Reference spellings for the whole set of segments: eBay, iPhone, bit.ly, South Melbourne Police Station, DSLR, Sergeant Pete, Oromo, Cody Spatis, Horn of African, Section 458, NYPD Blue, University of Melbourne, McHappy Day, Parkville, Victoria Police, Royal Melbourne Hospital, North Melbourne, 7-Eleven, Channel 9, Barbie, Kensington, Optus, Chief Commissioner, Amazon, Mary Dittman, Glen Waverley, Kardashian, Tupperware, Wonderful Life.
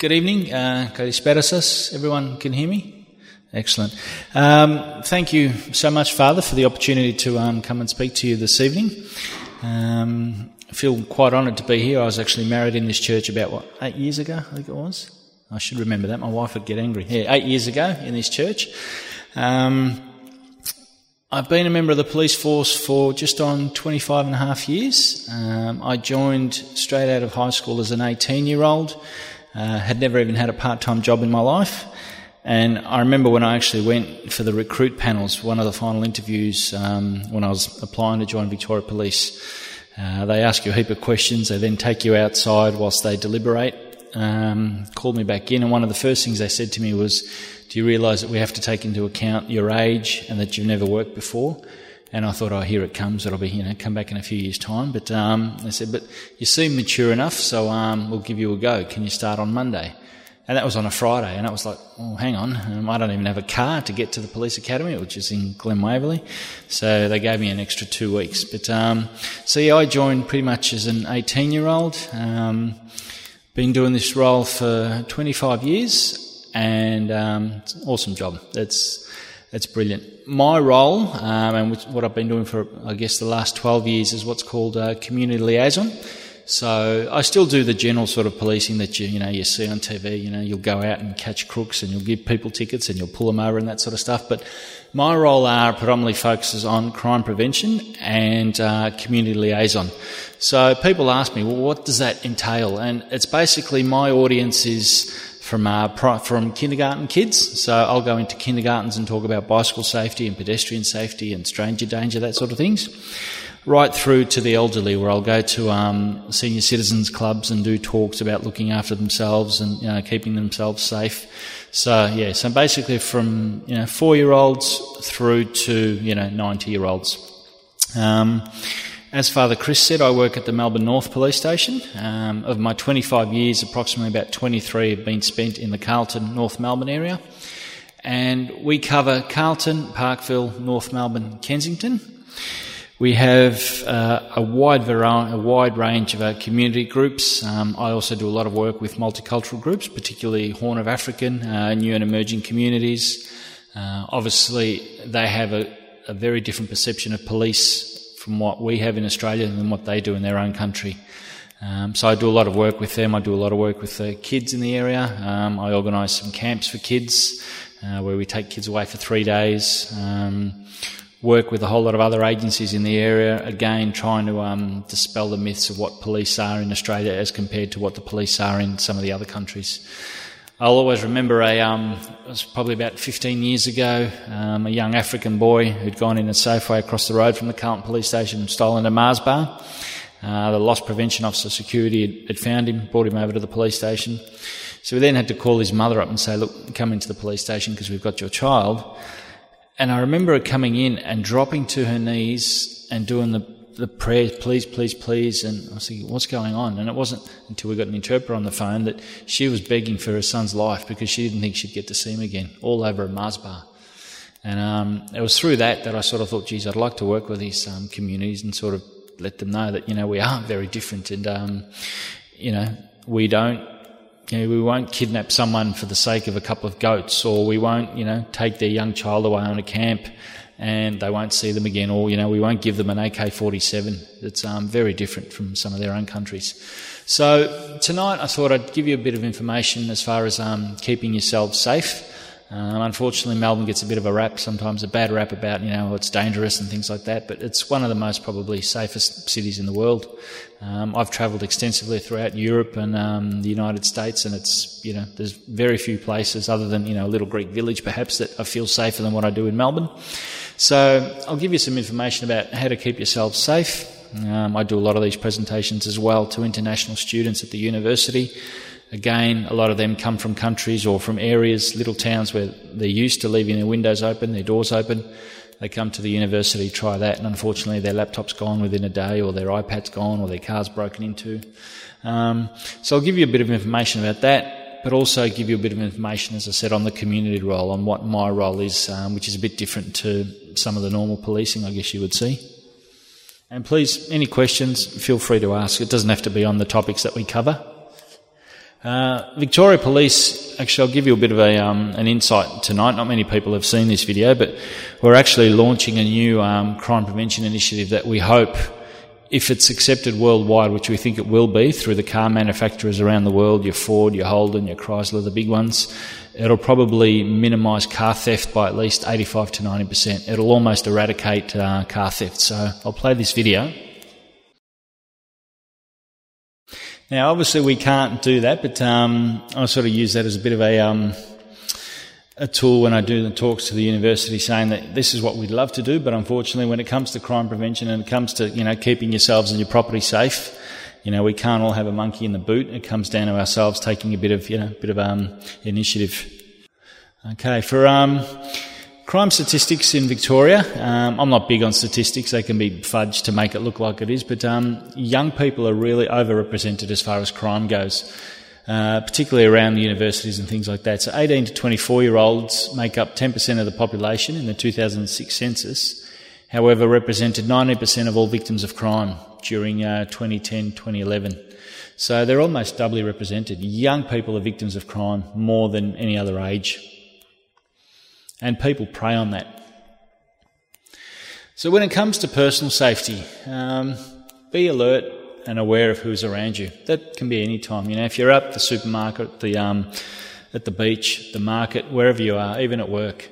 Good evening, Cody Spatis. Everyone can hear me? Excellent. Thank you so much, Father, for the opportunity to come and speak to you this evening. I feel quite honoured to be here. I was actually married in this church about, 8 years ago, I think it was? I should remember that. My wife would get angry. Yeah, 8 years ago in this church. I've been a member of the police force for just on 25 and a half years. I joined straight out of high school as an 18-year-old. Had never even had a part-time job in my life, and I remember when I actually went for the recruit panels, one of the final interviews when I was applying to join Victoria Police, they ask you a heap of questions, they then take you outside whilst they deliberate, called me back in, and one of the first things they said to me was, do you realise that we have to take into account your age and that you've never worked before? And I thought, oh, here it comes, it'll be, come back in a few years' time. But they said, but you seem mature enough, so we'll give you a go. Can you start on Monday? And that was on a Friday, and I was like, oh, hang on, I don't even have a car to get to the police academy, which is in Glen Waverley. So they gave me an extra 2 weeks. But yeah, I joined pretty much as an 18-year-old. Been doing this role for 25 years, and it's an awesome job. That's brilliant. My role, and what I've been doing for, I guess, the last 12 years is what's called community liaison. So I still do the general sort of policing that you see on TV. You'll go out and catch crooks and you'll give people tickets and you'll pull them over and that sort of stuff. But my role predominantly focuses on crime prevention and community liaison. So people ask me, well, what does that entail? And it's basically my audience is from kindergarten kids. So I'll go into kindergartens and talk about bicycle safety and pedestrian safety and stranger danger, that sort of things, right through to the elderly, where I'll go to senior citizens clubs and do talks about looking after themselves and keeping themselves safe. So yeah, so basically from 4-year-olds through to 90-year-olds. As Father Chris said, I work at the Melbourne North Police Station. Of my 25 years, approximately about 23 have been spent in the Carlton, North Melbourne area. And we cover Carlton, Parkville, North Melbourne, Kensington. We have a wide range of community groups. I also do a lot of work with multicultural groups, particularly Horn of African, new and emerging communities. Obviously, they have a very different perception of police from what we have in Australia than what they do in their own country. So I do a lot of work with them. I do a lot of work with the kids in the area. I organise some camps for kids where we take kids away for 3 days, work with a whole lot of other agencies in the area, again trying to dispel the myths of what police are in Australia as compared to what the police are in some of the other countries. I'll always remember it was probably about 15 years ago, a young African boy who'd gone in a Safeway across the road from the Carlton police station and stolen a Mars bar. The loss prevention officer security had found him, brought him over to the police station. So we then had to call his mother up and say, look, come into the police station because we've got your child. And I remember her coming in and dropping to her knees and doing the prayer, please, please, please, and I was thinking, what's going on? And it wasn't until we got an interpreter on the phone that she was begging for her son's life because she didn't think she'd get to see him again, all over a Mars bar. And it was through that I sort of thought, geez, I'd like to work with these communities and sort of let them know that, we are very different and, we don't, we won't kidnap someone for the sake of a couple of goats, or we won't, take their young child away on a camp and they won't see them again, or, we won't give them an AK-47. It's very different from some of their own countries. So tonight I thought I'd give you a bit of information as far as keeping yourselves safe. Unfortunately, Melbourne gets a bit of a rap, sometimes a bad rap about, it's dangerous and things like that, but it's one of the most probably safest cities in the world. I've travelled extensively throughout Europe and the United States, and it's, there's very few places other than, a little Greek village perhaps that I feel safer than what I do in Melbourne. So I'll give you some information about how to keep yourselves safe. I do a lot of these presentations as well to international students at the university. Again, a lot of them come from countries or from areas, little towns where they're used to leaving their windows open, their doors open. They come to the university, try that, and unfortunately their laptop's gone within a day, or their iPad's gone, or their car's broken into. So I'll give you a bit of information about that, but also give you a bit of information, as I said, on the community role, on what my role is, which is a bit different to some of the normal policing, I guess you would see. And please, any questions, feel free to ask. It doesn't have to be on the topics that we cover. Victoria Police, actually I'll give you a bit of a an insight tonight. Not many people have seen this video, but we're actually launching a new crime prevention initiative that we hope, if it's accepted worldwide, which we think it will be, through the car manufacturers around the world, your Ford, your Holden, your Chrysler, the big ones, it'll probably minimise car theft by at least 85 to 90%. It'll almost eradicate car theft. So I'll play this video. Now, obviously, we can't do that, but I sort of use that as a bit of a tool when I do the talks to the university, saying that this is what we'd love to do, but unfortunately, when it comes to crime prevention and it comes to, you know, keeping yourselves and your property safe, you know, we can't all have a monkey in the boot. It comes down to ourselves taking a bit of, you know, initiative. Okay, for crime statistics in Victoria, I'm not big on statistics. They can be fudged to make it look like it is, but young people are really overrepresented as far as crime goes, particularly around the universities and things like that. So 18 to 24-year-olds make up 10% of the population in the 2006 census, however represented 90% of all victims of crime during 2010, 2011. So they're almost doubly represented. Young people are victims of crime more than any other age. And people prey on that. So when it comes to personal safety, be alert and aware of who's around you. That can be any time. You know, if you're up the supermarket, at the beach, the market, wherever you are, even at work.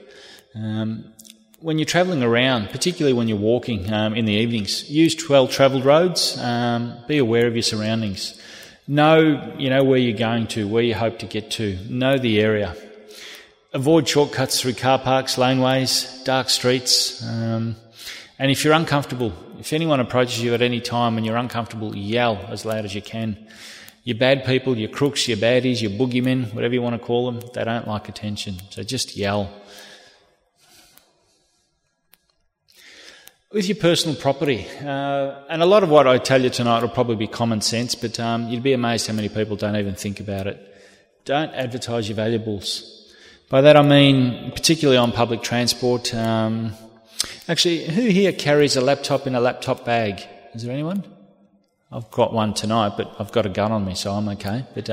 When you're travelling around, particularly when you're walking in the evenings, use well-travelled roads. Be aware of your surroundings. Know, you know, where you're going to, where you hope to get to. Know the area. Avoid shortcuts through car parks, laneways, dark streets. And if you're uncomfortable, if anyone approaches you at any time and you're uncomfortable, yell as loud as you can. Your bad people, your crooks, your baddies, your boogeymen, whatever you want to call them, they don't like attention. So just yell. With your personal property, and a lot of what I tell you tonight will probably be common sense, but you'd be amazed how many people don't even think about it. Don't advertise your valuables. By that I mean particularly on public transport. Actually, who here carries a laptop in a laptop bag? Is there anyone? I've got one tonight, but I've got a gun on me, so I'm okay. But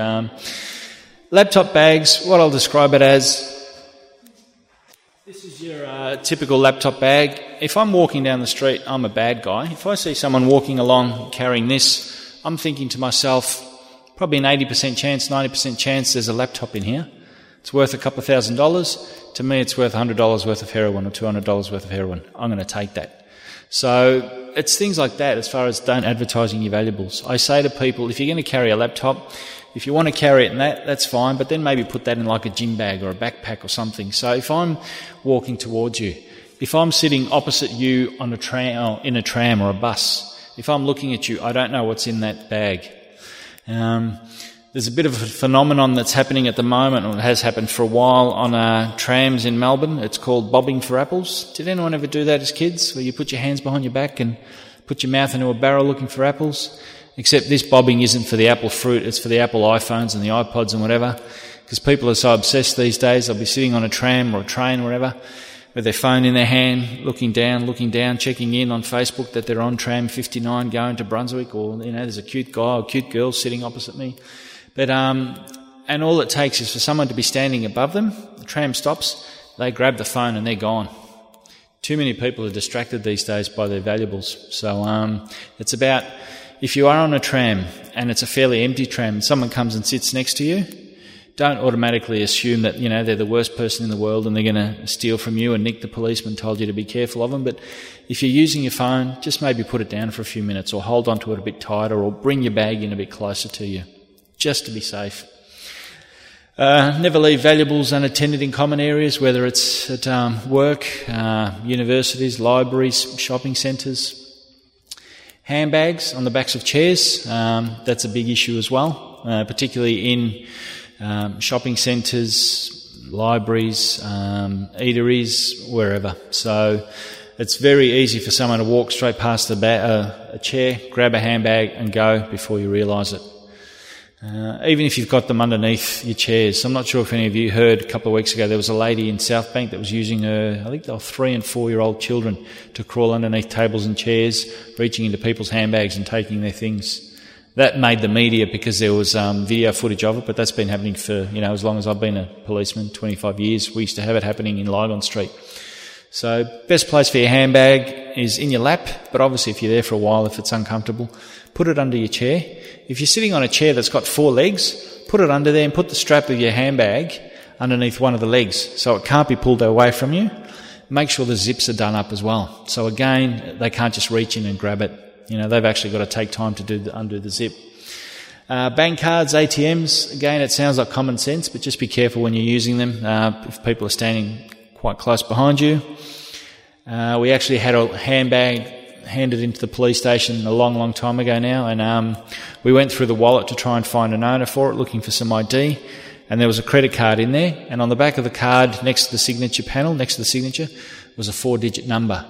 laptop bags, what I'll describe it as, this is your typical laptop bag. If I'm walking down the street, I'm a bad guy. If I see someone walking along carrying this, I'm thinking to myself, probably an 80% chance, 90% chance there's a laptop in here. It's worth a couple of $1,000s. To me, it's worth $100 worth of heroin or $200 worth of heroin. I'm going to take that. So it's things like that as far as don't advertising your valuables. I say to people, if you're going to carry a laptop, if you want to carry it in that, that's fine, but then maybe put that in like a gym bag or a backpack or something. So if I'm walking towards you, if I'm sitting opposite you on a tram, in a tram or a bus, if I'm looking at you, I don't know what's in that bag. There's a bit of a phenomenon that's happening at the moment, or has happened for a while, on trams in Melbourne. It's called bobbing for apples. Did anyone ever do that as kids, where you put your hands behind your back and put your mouth into a barrel looking for apples? Except this bobbing isn't for the apple fruit, it's for the Apple iPhones and the iPods and whatever, because people are so obsessed these days. They'll be sitting on a tram or a train or whatever, with their phone in their hand, looking down, checking in on Facebook that they're on tram 59 going to Brunswick, or, you know, there's a cute guy or cute girl sitting opposite me. But and all it takes is for someone to be standing above them, the tram stops, they grab the phone and they're gone. Too many people are distracted these days by their valuables. So it's about, if you are on a tram and it's a fairly empty tram and someone comes and sits next to you, don't automatically assume that, you know, they're the worst person in the world and they're going to steal from you, and Nick the policeman told you to be careful of them. But if you're using your phone, just maybe put it down for a few minutes, or hold onto it a bit tighter, or bring your bag in a bit closer to you, just to be safe. Never leave valuables unattended in common areas, whether it's at work, universities, libraries, shopping centres. Handbags on the backs of chairs, that's a big issue as well, particularly in shopping centres, libraries, eateries, wherever. So it's very easy for someone to walk straight past a chair, grab a handbag and go before you realise it. Even if you've got them underneath your chairs. I'm not sure if any of you heard a couple of weeks ago there was a lady in South Bank that was using her, I think they were 3 and 4-year-old children, to crawl underneath tables and chairs, reaching into people's handbags and taking their things. that made the media because there was video footage of it, but that's been happening for, as long as I've been a policeman, 25 years. We used to have it happening in Lygon Street. So best place for your handbag is in your lap, but obviously if you're there for a while, if it's uncomfortable, put it under your chair. If you're sitting on a chair that's got four legs, put it under there and put the strap of your handbag underneath one of the legs so it can't be pulled away from you. Make sure the zips are done up as well. So again, they can't just reach in and grab it. They've actually got to take time to undo the zip. Bank cards, ATMs, again, it sounds like common sense, but just be careful when you're using them if people are standing quite close behind you. We actually had a handbag handed into the police station a long, long time ago now, and we went through the wallet to try and find an owner for it, looking for some ID, and there was a credit card in there, and on the back of the card, next to the signature panel, was a four-digit number.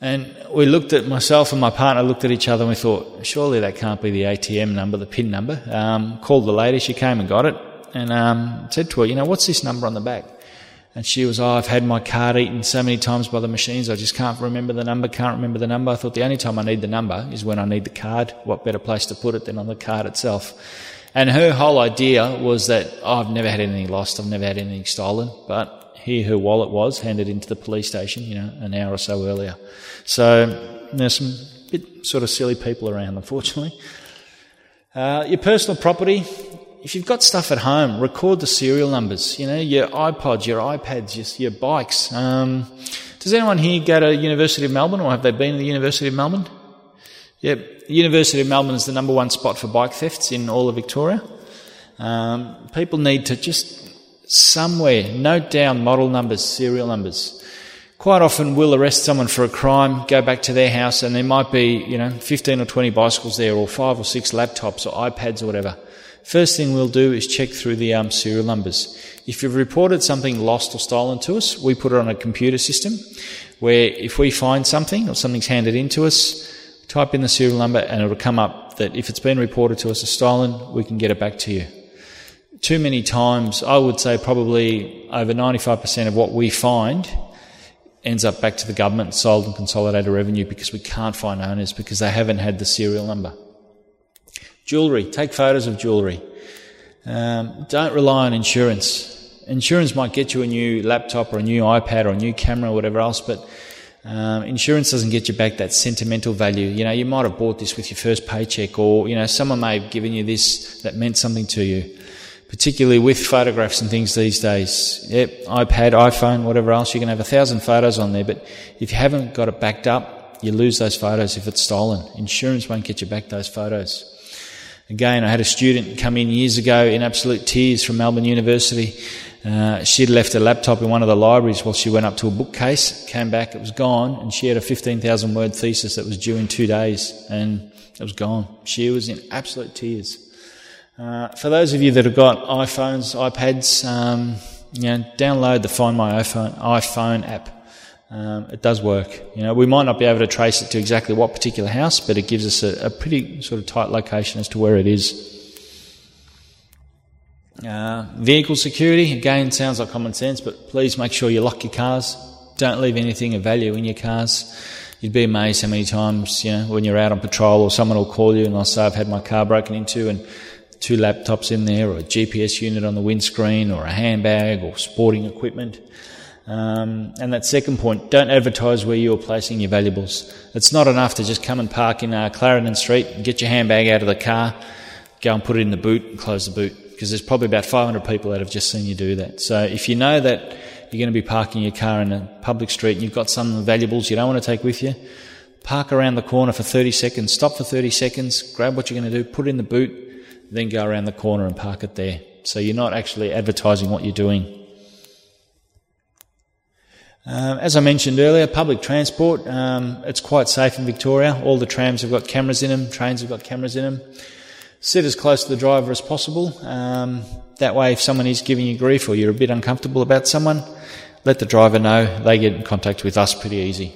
And we looked at, myself and my partner looked at each other, and we thought, surely that can't be the ATM number, the PIN number. Called the lady, she came and got it, and said to her, what's this number on the back? And she was, I've had my card eaten so many times by the machines, I just can't remember the number. I thought the only time I need the number is when I need the card. What better place to put it than on the card itself? And her whole idea was that, I've never had anything lost, I've never had anything stolen, but here her wallet was handed into the police station, an hour or so earlier. So there's some bit sort of silly people around, unfortunately. Your personal property, if you've got stuff at home, record the serial numbers, your iPods, your iPads, your bikes. Does anyone here go to University of Melbourne, or have they been to the University of Melbourne? Yep, the University of Melbourne is the number one spot for bike thefts in all of Victoria. People need to just somewhere note down model numbers, serial numbers. Quite often we'll arrest someone for a crime, go back to their house, and there might be 15 or 20 bicycles there, or 5 or 6 laptops or iPads or whatever. First thing we'll do is check through the serial numbers. If you've reported something lost or stolen to us, we put it on a computer system where if we find something or something's handed in to us, type in the serial number and it'll come up that if it's been reported to us as stolen, we can get it back to you. Too many times, I would say probably over 95% of what we find ends up back to the government, sold and consolidated revenue, because we can't find owners because they haven't had the serial number. Jewellery, take photos of jewellery. Don't rely on insurance. Insurance might get you a new laptop or a new iPad or a new camera or whatever else, but insurance doesn't get you back that sentimental value. You might have bought this with your first paycheck, or someone may have given you this that meant something to you. Particularly with photographs and things these days. Yep, iPad, iPhone, whatever else, you can have 1,000 photos on there, but if you haven't got it backed up, you lose those photos if it's stolen. Insurance won't get you back those photos. Again, I had a student come in years ago in absolute tears from Melbourne University. She'd left her laptop in one of the libraries while she went up to a bookcase, came back, it was gone, and she had a 15,000 word thesis that was due in 2 days, and it was gone. She was in absolute tears. For those of you that have got iPhones, iPads, download the Find My iPhone app. It does work. We might not be able to trace it to exactly what particular house, but it gives us a pretty sort of tight location as to where it is. Vehicle security, again, sounds like common sense, but please make sure you lock your cars. Don't leave anything of value in your cars. You'd be amazed how many times, when you're out on patrol, or someone will call you and they'll say, I've had my car broken into, and 2 laptops in there, or a GPS unit on the windscreen, or a handbag, or sporting equipment. And that second point, don't advertise where you're placing your valuables. It's not enough to just come and park in Clarendon Street and get your handbag out of the car, go and put it in the boot and close the boot, because there's probably about 500 people that have just seen you do that. So if you know that you're going to be parking your car in a public street and you've got some valuables you don't want to take with you, park around the corner for 30 seconds, stop for 30 seconds, grab what you're going to do, put it in the boot, then go around the corner and park it there. So you're not actually advertising what you're doing. As I mentioned earlier, public transport, it's quite safe in Victoria. All the trams have got cameras in them, trains have got cameras in them. Sit as close to the driver as possible. That way, if someone is giving you grief or you're a bit uncomfortable about someone, let the driver know. They get in contact with us pretty easy.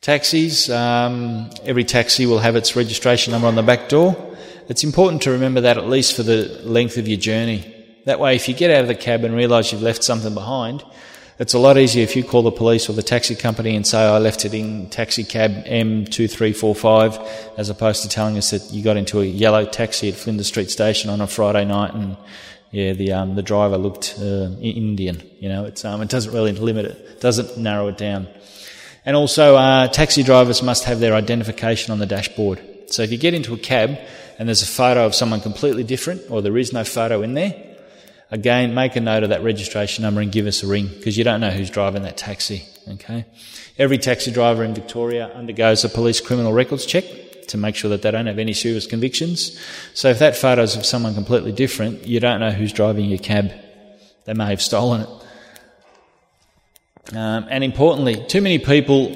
Taxis, every taxi will have its registration number on the back door. It's important to remember that at least for the length of your journey. That way, if you get out of the cab and realise you've left something behind, It's a lot easier if you call the police or the taxi company and say, I left it in taxi cab M2345, as opposed to telling us that you got into a yellow taxi at Flinders Street Station on a Friday night and, yeah, the driver looked Indian. You know, it doesn't really limit it. It doesn't narrow it down. And also, taxi drivers must have their identification on the dashboard. So if you get into a cab and there's a photo of someone completely different or there is no photo in there, again, make a note of that registration number and give us a ring, because you don't know who's driving that taxi, okay? Every taxi driver in Victoria undergoes a police criminal records check to make sure that they don't have any serious convictions. So if that photo's of someone completely different, you don't know who's driving your cab. They may have stolen it. And importantly, too many people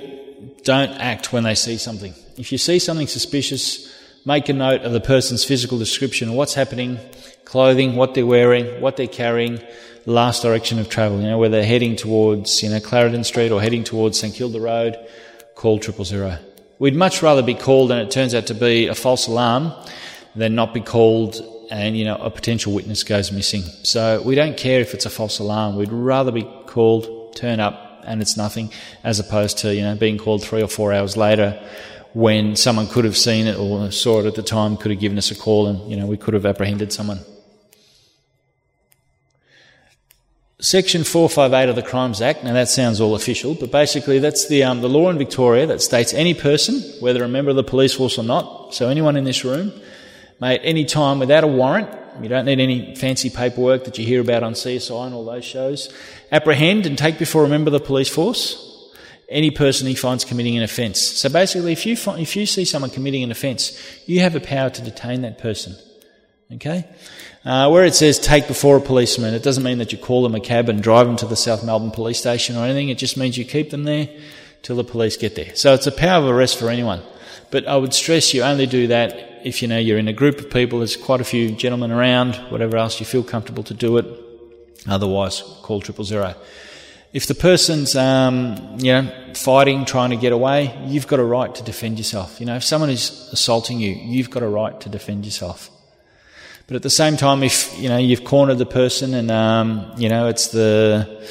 don't act when they see something. If you see something suspicious, make a note of the person's physical description, what's happening, clothing, what they're wearing, what they're carrying, last direction of travel, you know, whether they're heading towards, you know, Clarendon Street or heading towards St Kilda Road, call 000. We'd much rather be called and it turns out to be a false alarm than not be called and, you know, a potential witness goes missing. So we don't care if it's a false alarm. We'd rather be called, turn up and it's nothing, as opposed to, you know, being called 3 or 4 hours later when someone could have seen it or saw it at the time, could have given us a call and, you know, we could have apprehended someone. Section 458 of the Crimes Act, now that sounds all official, but basically that's the law in Victoria that states any person, whether a member of the police force or not, so anyone in this room, may at any time without a warrant, you don't need any fancy paperwork that you hear about on CSI and all those shows, apprehend and take before a member of the police force any person he finds committing an offence. So basically, if you see someone committing an offence, you have a power to detain that person. Okay? Where it says take before a policeman, it doesn't mean that you call them a cab and drive them to the South Melbourne Police Station or anything. It just means you keep them there till the police get there. So it's a power of arrest for anyone. But I would stress you only do that if you know you're in a group of people, there's quite a few gentlemen around, whatever else, you feel comfortable to do it. Otherwise, call 000. If the person's, you know, fighting, trying to get away, you've got a right to defend yourself. You know, if someone is assaulting you, you've got a right to defend yourself. But at the same time, if, you know, you've cornered the person and, you know, it's the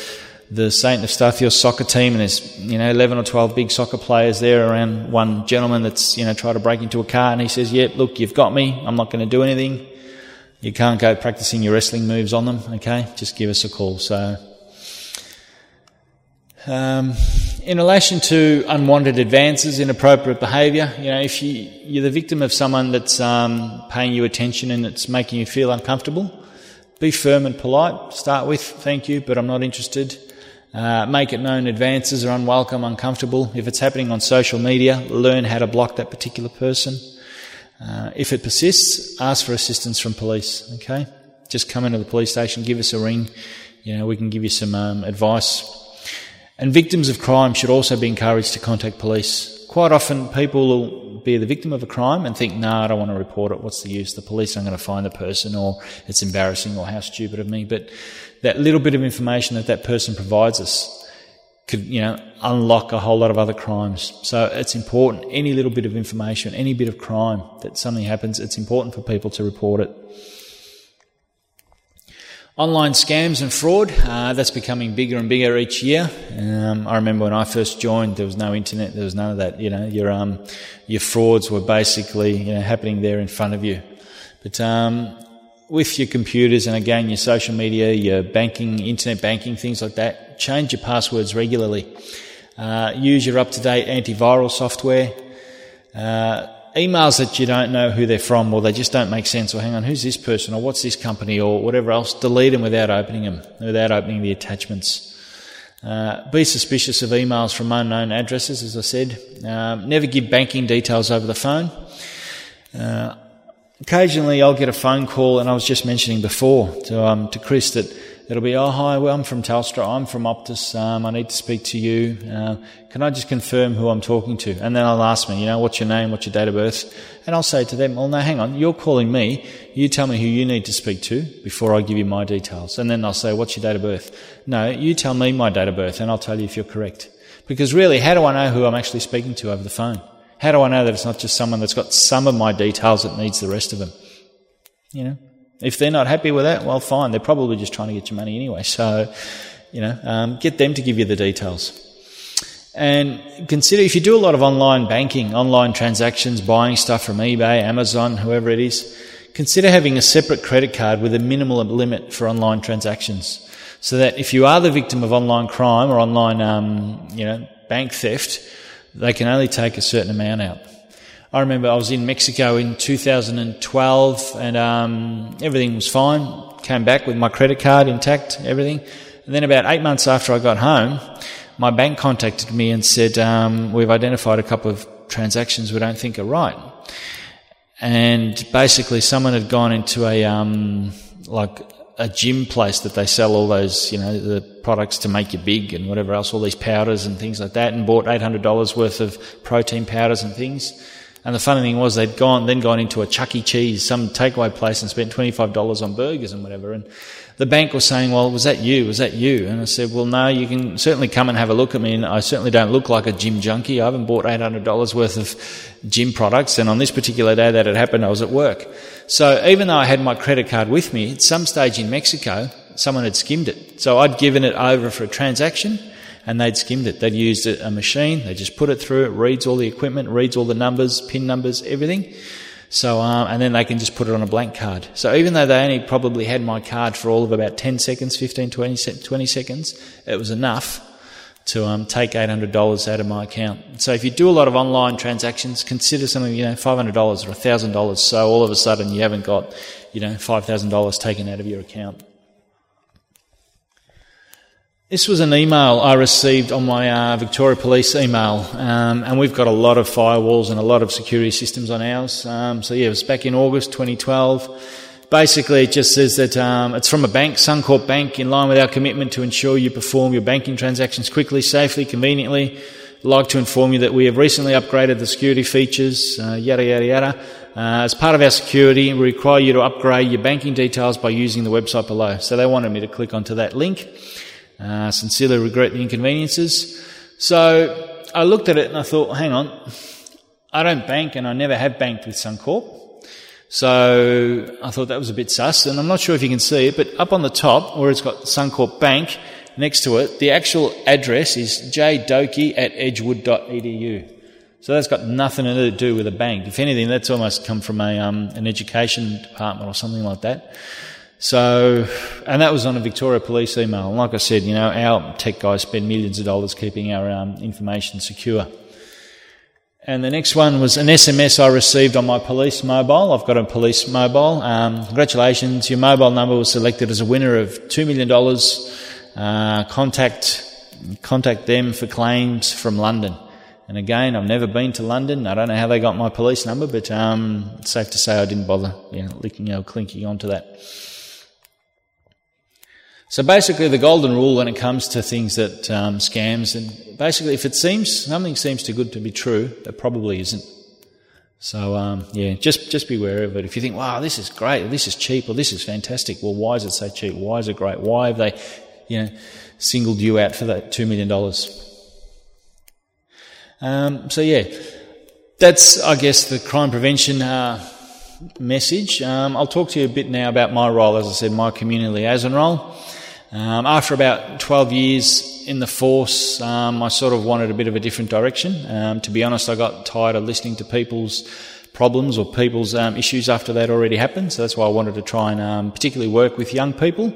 St. Eustatius soccer team and there's, you know, 11 or 12 big soccer players there around one gentleman that's, you know, tried to break into a car and he says, yeah, look, you've got me. I'm not going to do anything. You can't go practicing your wrestling moves on them, okay? Just give us a call. So... in relation to unwanted advances, inappropriate behaviour, you know, if you're the victim of someone that's paying you attention and it's making you feel uncomfortable, be firm and polite. Start with, thank you, but I'm not interested. Make it known advances are unwelcome, uncomfortable. If it's happening on social media, learn how to block that particular person. If it persists, ask for assistance from police, okay? Just come into the police station, give us a ring. You know, we can give you some advice. And victims of crime should also be encouraged to contact police. Quite often people will be the victim of a crime and think, no, I don't want to report it, what's the use? The police aren't going to find the person, or it's embarrassing, or how stupid of me. But that little bit of information that that person provides us could, you know, unlock a whole lot of other crimes. So it's important, any little bit of information, any bit of crime that something happens, it's important for people to report it. Online scams and fraud, that's becoming bigger and bigger each year. I remember when I first joined, there was no internet, there was none of that. You know, your frauds were basically, you know, happening there in front of you. But with your computers and again your social media, your banking, internet banking, things like that, change your passwords regularly. Use your up-to-date antiviral software. Emails that you don't know who they're from, or they just don't make sense, or hang on, who's this person, or what's this company, or whatever else, delete them without opening them, without opening the attachments. Be suspicious of emails from unknown addresses, as I said. Never give banking details over the phone. Occasionally I'll get a phone call, and I was just mentioning before to Chris that it'll be, oh, hi, well, I'm from Telstra, I'm from Optus, I need to speak to you. Can I just confirm who I'm talking to? And then I'll ask me, you know, what's your name, what's your date of birth? And I'll say to them, well, no, hang on, you're calling me, you tell me who you need to speak to before I give you my details. And then I'll say, what's your date of birth? No, you tell me my date of birth and I'll tell you if you're correct. Because really, how do I know who I'm actually speaking to over the phone? How do I know that it's not just someone that's got some of my details that needs the rest of them? You know? If they're not happy with that, well, fine. They're probably just trying to get your money anyway. So you know, get them to give you the details. And consider, if you do a lot of online banking, online transactions, buying stuff from eBay, Amazon, whoever it is, consider having a separate credit card with a minimal limit for online transactions, so that if you are the victim of online crime or online bank theft, they can only take a certain amount out. I remember I was in Mexico in 2012 and everything was fine, came back with my credit card intact, everything. And then about 8 months after I got home, my bank contacted me and said, we've identified a couple of transactions we don't think are right. And basically someone had gone into a gym place that they sell all those, the products to make you big and whatever else, all these powders and things like that, and bought $800 worth of protein powders and things. And the funny thing was they'd gone into a Chuck E. Cheese, some takeaway place, and spent $25 on burgers and whatever. And the bank was saying, well, was that you? Was that you? And I said, well, no, you can certainly come and have a look at me. And I certainly don't look like a gym junkie. I haven't bought $800 worth of gym products. And on this particular day that it happened, I was at work. So even though I had my credit card with me, at some stage in Mexico, someone had skimmed it. So I'd given it over for a transaction, and they'd skimmed it. They'd used a machine. They just put it through. It reads all the equipment, reads all the numbers, PIN numbers, everything. So, and then they can just put it on a blank card. So even though they only probably had my card for all of about 10 seconds, 15, 20 seconds, it was enough to take $800 out of my account. So if you do a lot of online transactions, consider something, $500 or $1,000. So all of a sudden you haven't got, $5,000 taken out of your account. This was an email I received on my Victoria Police email, and we've got a lot of firewalls and a lot of security systems on ours. It was back in August 2012. Basically, it just says that it's from a bank, Suncorp Bank, in line with our commitment to ensure you perform your banking transactions quickly, safely, conveniently. I'd like to inform you that we have recently upgraded the security features, yada, yada, yada. As part of our security, we require you to upgrade your banking details by using the website below. So they wanted me to click onto that link. Sincerely regret the inconveniences. So I looked at it and I thought, hang on, I don't bank and I never have banked with Suncorp. So I thought that was a bit sus, and I'm not sure if you can see it, but up on the top where it's got Suncorp Bank next to it, the actual address is jdoki@edgewood.edu. So that's got nothing to do with a bank. If anything, that's almost come from an education department or something like that. So, and that was on a Victoria Police email. And like I said, our tech guys spend millions of dollars keeping our information secure. And the next one was an SMS I received on my police mobile. I've got a police mobile. Congratulations, your mobile number was selected as a winner of $2 million. Contact them for claims from London. And again, I've never been to London. I don't know how they got my police number, but it's safe to say I didn't bother clinking onto that. So basically the golden rule when it comes to things that scams, and basically if it seems, something seems too good to be true, it probably isn't. So just beware of it. If you think, wow, this is great, or this is cheap, or this is fantastic, well, why is it so cheap? Why is it great? Why have they, singled you out for that $2 million? That's, I guess, the crime prevention message. I'll talk to you a bit now about my role, as I said, my community liaison role. After about 12 years in the force, I sort of wanted a bit of a different direction. To be honest, I got tired of listening to people's problems or people's issues after they'd already happened. So that's why I wanted to try and particularly work with young people.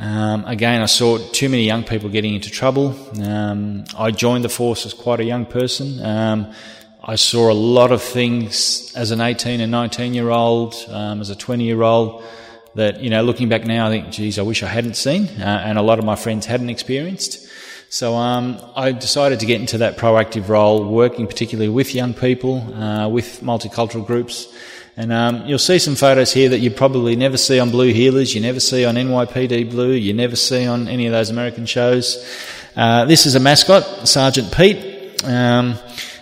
Again, I saw too many young people getting into trouble. I joined the force as quite a young person. I saw a lot of things as an 18 and 19-year-old, as a 20-year-old, that, looking back now, I think, geez, I wish I hadn't seen, and a lot of my friends hadn't experienced. So I decided to get into that proactive role, working particularly with young people, with multicultural groups. And you'll see some photos here that you probably never see on Blue Heelers, you never see on NYPD Blue, you never see on any of those American shows. This is a mascot, Sergeant Pete.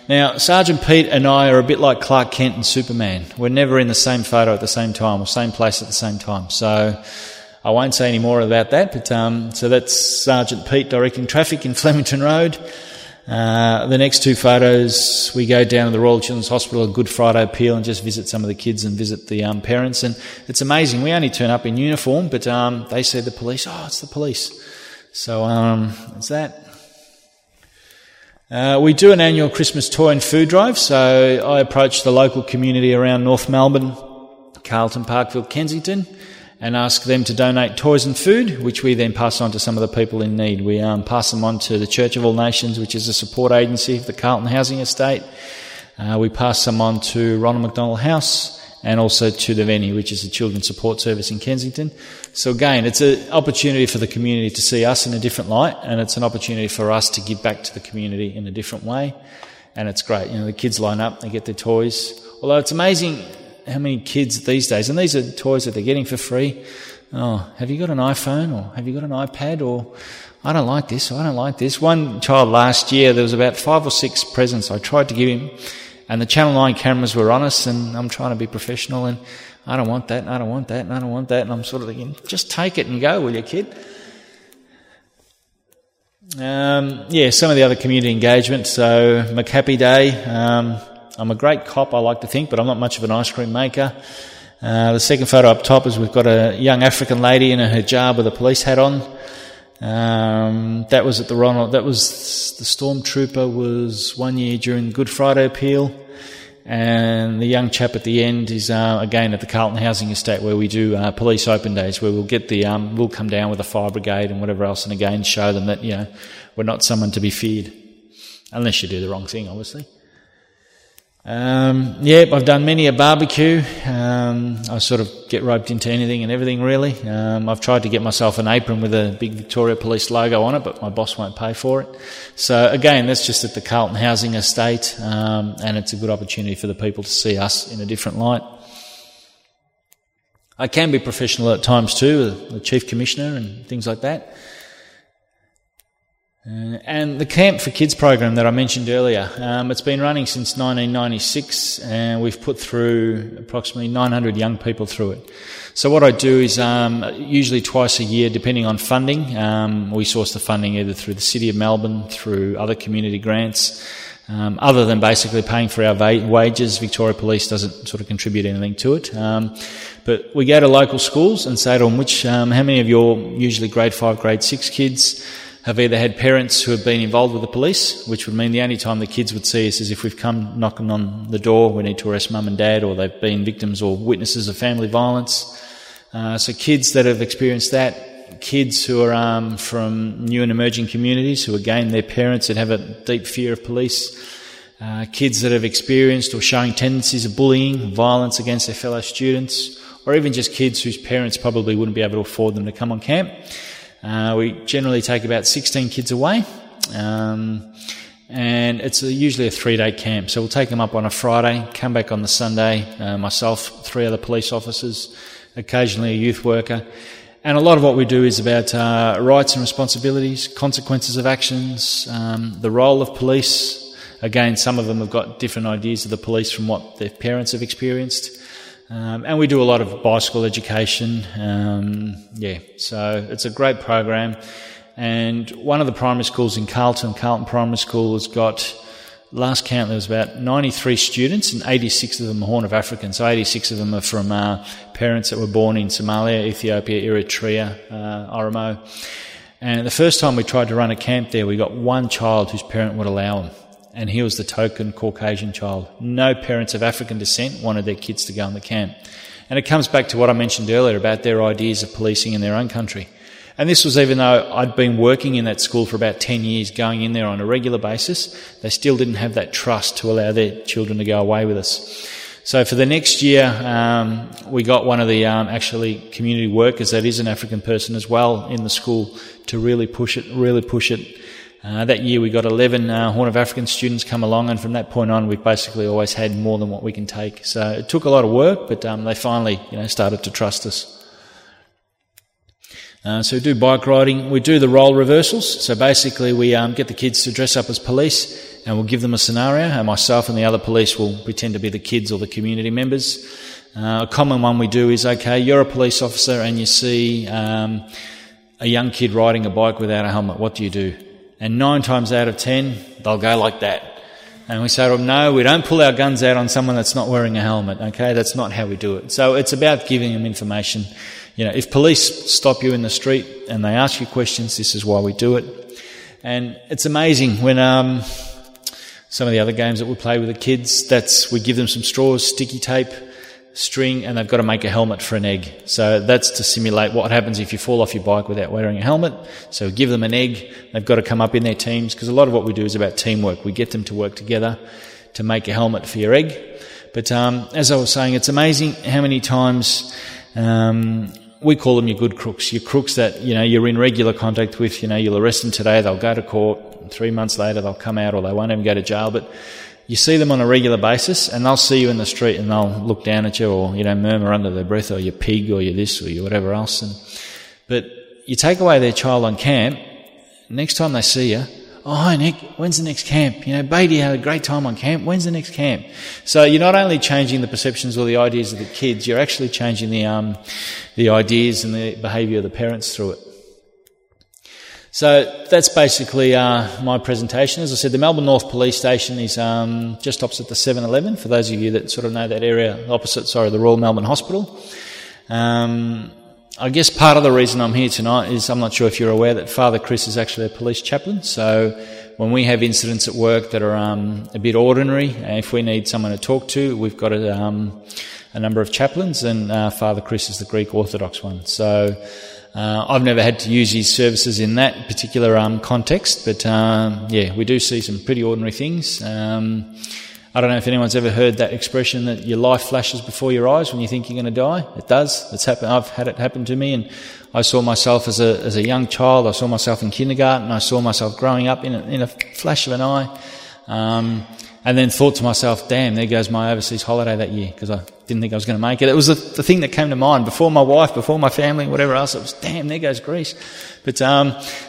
Now, Sergeant Pete and I are a bit like Clark Kent and Superman. We're never in the same photo at the same time or same place at the same time. So I won't say any more about that. But so that's Sergeant Pete directing traffic in Flemington Road. The next two photos, we go down to the Royal Children's Hospital on Good Friday Appeal and just visit some of the kids and visit the parents. And it's amazing. We only turn up in uniform, but they say the police. Oh, it's the police. So that's that. We do an annual Christmas toy and food drive, so I approach the local community around North Melbourne, Carlton, Parkville, Kensington, and ask them to donate toys and food, which we then pass on to some of the people in need. We pass them on to the Church of All Nations, which is a support agency for the Carlton Housing Estate. We pass them on to Ronald McDonald House and also to the VENI, which is the Children's Support Service in Kensington. So again, it's an opportunity for the community to see us in a different light, and it's an opportunity for us to give back to the community in a different way, and it's great. You know, the kids line up, they get their toys. Although it's amazing how many kids these days, and these are toys that they're getting for free. Oh, have you got an iPhone, or have you got an iPad, or I don't like this, or I don't like this. One child last year, there was about 5 or 6 presents I tried to give him, and the Channel 9 cameras were on us, and I'm trying to be professional, and I don't want that, and I don't want that, and I don't want that, and I'm sort of thinking, just take it and go, will you, kid? Yeah, some of the other community engagement, so McHappy Day. I'm a great cop, I like to think, but I'm not much of an ice cream maker. The second photo up top is we've got a young African lady in a hijab with a police hat on. That was at the Ronald. That was the stormtrooper was one year during the Good Friday Appeal, and the young chap at the end is again at the Carlton Housing Estate, where we do police open days, where we'll get the we'll come down with a fire brigade and whatever else, and again show them that, you know, we're not someone to be feared, unless you do the wrong thing, obviously. Yep, I've done many a barbecue. I sort of get roped into anything and everything, really. I've tried to get myself an apron with a big Victoria Police logo on it, but my boss won't pay for it. So again, that's just at the Carlton Housing Estate, and it's a good opportunity for the people to see us in a different light. I can be professional at times too, the Chief Commissioner and things like that. And the Camp for Kids program that I mentioned earlier, it's been running since 1996, and we've put through approximately 900 young people through it. So what I do is usually twice a year, depending on funding, we source the funding either through the City of Melbourne, through other community grants. Other than basically paying for our wages, Victoria Police doesn't sort of contribute anything to it. But we go to local schools and say to them, how many of your usually grade 5, grade 6 kids have either had parents who have been involved with the police, which would mean the only time the kids would see us is if we've come knocking on the door, we need to arrest mum and dad, or they've been victims or witnesses of family violence. So kids that have experienced that, kids who are from new and emerging communities who, again, their parents that have a deep fear of police, kids that have experienced or showing tendencies of bullying, violence against their fellow students, or even just kids whose parents probably wouldn't be able to afford them to come on camp. We generally take about 16 kids away, and it's usually a 3-day camp. So we'll take them up on a Friday, come back on the Sunday, myself, 3 other police officers, occasionally a youth worker. And a lot of what we do is about rights and responsibilities, consequences of actions, the role of police. Again, some of them have got different ideas of the police from what their parents have experienced. And we do a lot of bicycle education. So it's a great program. And one of the primary schools in Carlton, Carlton Primary School, has got, last count there was about 93 students, and 86 of them are Horn of African. So 86 of them are from parents that were born in Somalia, Ethiopia, Eritrea, Oromo. And the first time we tried to run a camp there, we got one child whose parent would allow them. And he was the token Caucasian child. No parents of African descent wanted their kids to go in the camp. And it comes back to what I mentioned earlier about their ideas of policing in their own country. And this was even though I'd been working in that school for about 10 years, going in there on a regular basis, they still didn't have that trust to allow their children to go away with us. So for the next year, we got one of the actually community workers that is an African person as well in the school to really push it. That year we got 11 Horn of African students come along, and from that point on we've basically always had more than what we can take. So it took a lot of work, but they finally started to trust us. So we do bike riding. We do the role reversals. So basically we get the kids to dress up as police, and we'll give them a scenario, and myself and the other police will pretend to be the kids or the community members. A common one we do is, okay, you're a police officer and you see a young kid riding a bike without a helmet. What do you do? And 9 times out of 10, they'll go like that. And we say to them, no, we don't pull our guns out on someone that's not wearing a helmet, okay? That's not how we do it. So it's about giving them information. You know, if police stop you in the street and they ask you questions, this is why we do it. And it's amazing when some of the other games that we play with the kids, that's we give them some straws, sticky tape, string, and they've got to make a helmet for an egg. So that's to simulate what happens if you fall off your bike without wearing a helmet. So give them an egg. They've got to come up in their teams, because a lot of what we do is about teamwork. We get them to work together to make a helmet for your egg. But as I was saying, it's amazing how many times we call them your crooks that, you know, you're in regular contact with. You know, you'll arrest them today, they'll go to court, 3 months later they'll come out, or they won't even go to jail. But you see them on a regular basis, and they'll see you in the street and they'll look down at you, or, you know, murmur under their breath, or you're pig, or you're this, or you're whatever else. But you take away their child on camp, next time they see you, oh, hi Nick, when's the next camp? You know, Beatty had a great time on camp, when's the next camp? So you're not only changing the perceptions or the ideas of the kids, you're actually changing the ideas and the behaviour of the parents through it. So that's basically my presentation. As I said, the Melbourne North Police Station is just opposite the 7-Eleven, for those of you that sort of know that area, the Royal Melbourne Hospital. I guess part of the reason I'm here tonight is, I'm not sure if you're aware, that Father Chris is actually a police chaplain. So when we have incidents at work that are a bit ordinary, and if we need someone to talk to, we've got a number of chaplains, and Father Chris is the Greek Orthodox one. So I've never had to use his services in that particular context, but yeah, we do see some pretty ordinary things. I don't know if anyone's ever heard that expression that your life flashes before your eyes when you think you're going to die. It does. It's happened. I've had it happen to me, and I saw myself as a young child. I saw myself in kindergarten. I saw myself growing up in a flash of an eye, and then thought to myself, damn, there goes my overseas holiday that year, because I didn't think I was going to make it. It was the thing that came to mind before my wife, before my family, whatever else. It was, damn, there goes Greece. But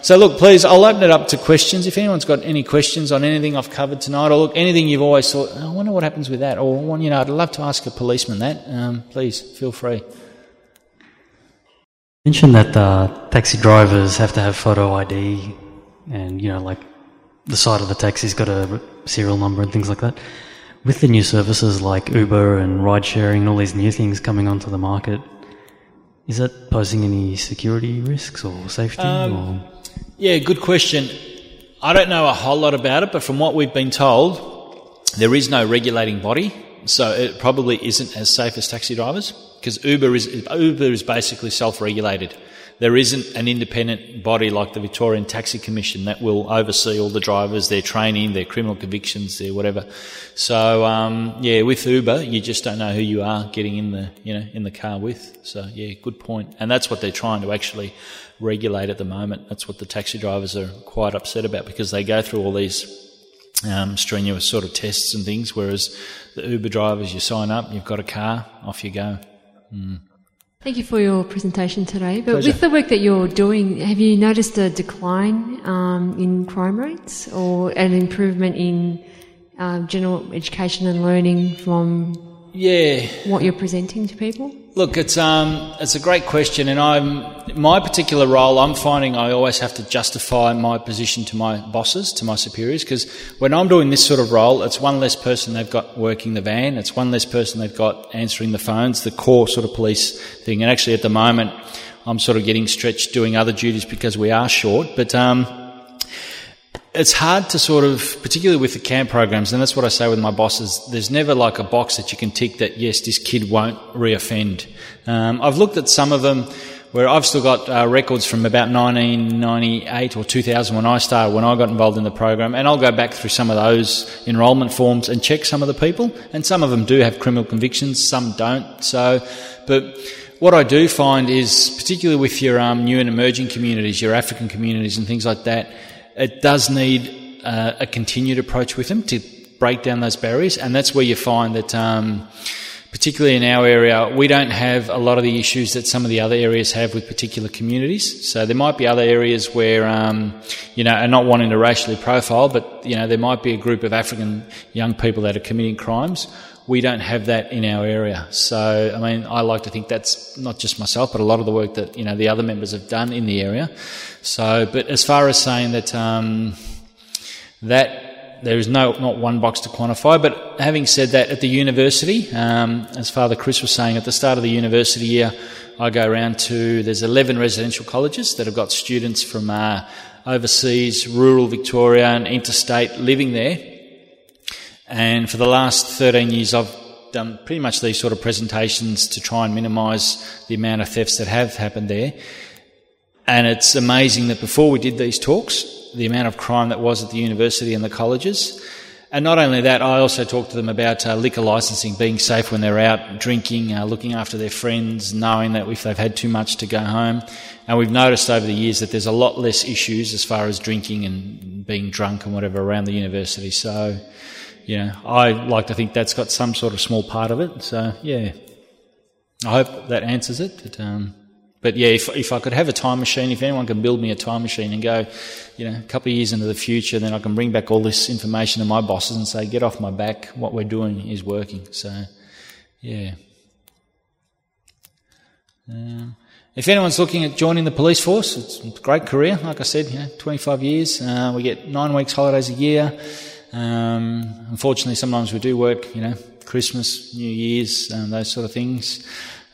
so look, please, I'll open it up to questions. If anyone's got any questions on anything I've covered tonight, or look, anything you've always thought, I wonder what happens with that, or, you know, I'd love to ask a policeman that. Please feel free. You mentioned that taxi drivers have to have photo ID, and, you know, like the side of the taxi's got a serial number and things like that. With the new services like Uber and ride-sharing and all these new things coming onto the market, is that posing any security risks or safety? Yeah, good question. I don't know a whole lot about it, but from what we've been told, there is no regulating body, so it probably isn't as safe as taxi drivers, because Uber is basically self-regulated. There isn't an independent body like the Victorian Taxi Commission that will oversee all the drivers, their training, their criminal convictions, their whatever. So yeah, with Uber, you just don't know who you are getting in the car with. So yeah, good point. And that's what they're trying to actually regulate at the moment. That's what the taxi drivers are quite upset about, because they go through all these strenuous sort of tests and things, whereas the Uber drivers, you sign up, you've got a car, off you go. Mm. Thank you for your presentation today. But pleasure. With the work that you're doing, have you noticed a decline in crime rates, or an improvement in general education and learning from what you're presenting to people? Look, it's a great question, and my particular role, I'm finding I always have to justify my position to my bosses, to my superiors, because when I'm doing this sort of role, it's one less person they've got working the van, it's one less person they've got answering the phones, the core sort of police thing. And actually at the moment, I'm sort of getting stretched doing other duties because we are short, but it's hard to sort of, particularly with the camp programs, and that's what I say with my bosses, there's never like a box that you can tick that, yes, this kid won't reoffend. I've looked at some of them where I've still got records from about 1998 or 2000 when I started, when I got involved in the program, and I'll go back through some of those enrolment forms and check some of the people, and some of them do have criminal convictions, some don't. So, but what I do find is, particularly with your new and emerging communities, your African communities and things like that, it does need a continued approach with them to break down those barriers, and that's where you find that, particularly in our area, we don't have a lot of the issues that some of the other areas have with particular communities. So there might be other areas where, you know, and not wanting to racially profile, but, you know, there might be a group of African young people that are committing crimes. We don't have that in our area. So, I mean, I like to think that's not just myself, but a lot of the work that, you know, the other members have done in the area. So, but as far as saying that, that There is not one box to quantify, but having said that, at the university, as Father Chris was saying, at the start of the university year, I go around to, there's 11 residential colleges that have got students from overseas, rural Victoria and interstate living there. And for the last 13 years, I've done pretty much these sort of presentations to try and minimise the amount of thefts that have happened there. And it's amazing that before we did these talks, the amount of crime that was at the university and the colleges. And not only that, I also talked to them about liquor licensing, being safe when they're out drinking, looking after their friends, knowing that if they've had too much to go home. And we've noticed over the years that there's a lot less issues as far as drinking and being drunk and whatever around the university. So, yeah, I like to think that's got some sort of small part of it. So, yeah, I hope that answers it. But yeah, if I could have a time machine, if anyone can build me a time machine and go, a couple of years into the future, then I can bring back all this information to my bosses and say, get off my back, what we're doing is working. So, yeah. If anyone's looking at joining the police force, it's a great career. Like I said, 25 years. We get 9 weeks holidays a year. Unfortunately, sometimes we do work, Christmas, New Year's, those sort of things.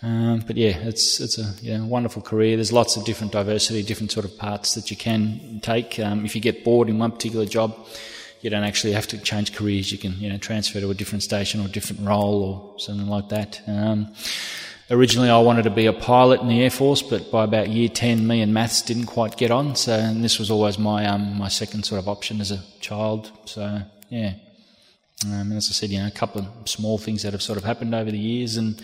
But yeah, it's a wonderful career. There's lots of different diversity, different sort of parts that you can take. If you get bored in one particular job, you don't actually have to change careers. You can transfer to a different station or a different role or something like that. Originally, I wanted to be a pilot in the Air Force, but by about year 10, me and maths didn't quite get on. So, and this was always my my second sort of option as a child. So yeah, and as I said, a couple of small things that have sort of happened over the years. And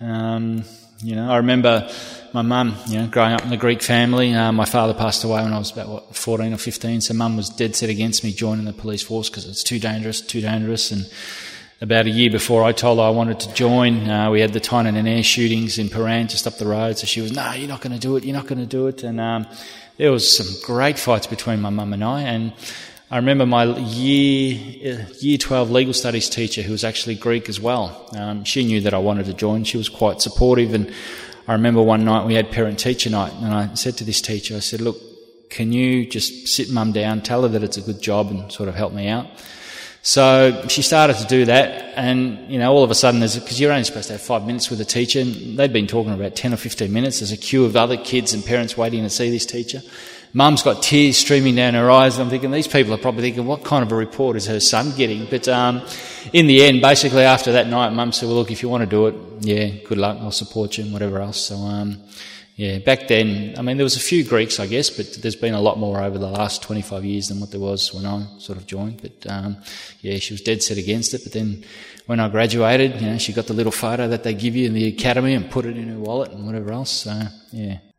I remember my mum, growing up in the Greek family, my father passed away when I was about 14 or 15, so mum was dead set against me joining the police force because it's too dangerous, and about a year before I told her I wanted to join, we had the Tynan and Air shootings in Paran just up the road, so she was, no, you're not going to do it, and there was some great fights between my mum and I, and I remember my year 12 legal studies teacher, who was actually Greek as well, she knew that I wanted to join. She was quite supportive, and I remember one night we had parent-teacher night, and I said to this teacher, I said, look, can you just sit mum down, tell her that it's a good job and sort of help me out? So she started to do that, and, all of a sudden, because you're only supposed to have 5 minutes with a teacher, and they'd been talking about 10 or 15 minutes, there's a queue of other kids and parents waiting to see this teacher. Mum's got tears streaming down her eyes, and I'm thinking, these people are probably thinking, what kind of a report is her son getting? But in the end, basically after that night, Mum said, well, look, if you want to do it, yeah, good luck, I'll support you and whatever else. So, back then, there was a few Greeks, I guess, but there's been a lot more over the last 25 years than what there was when I sort of joined. But, she was dead set against it. But then when I graduated, she got the little photo that they give you in the academy and put it in her wallet and whatever else. So, yeah,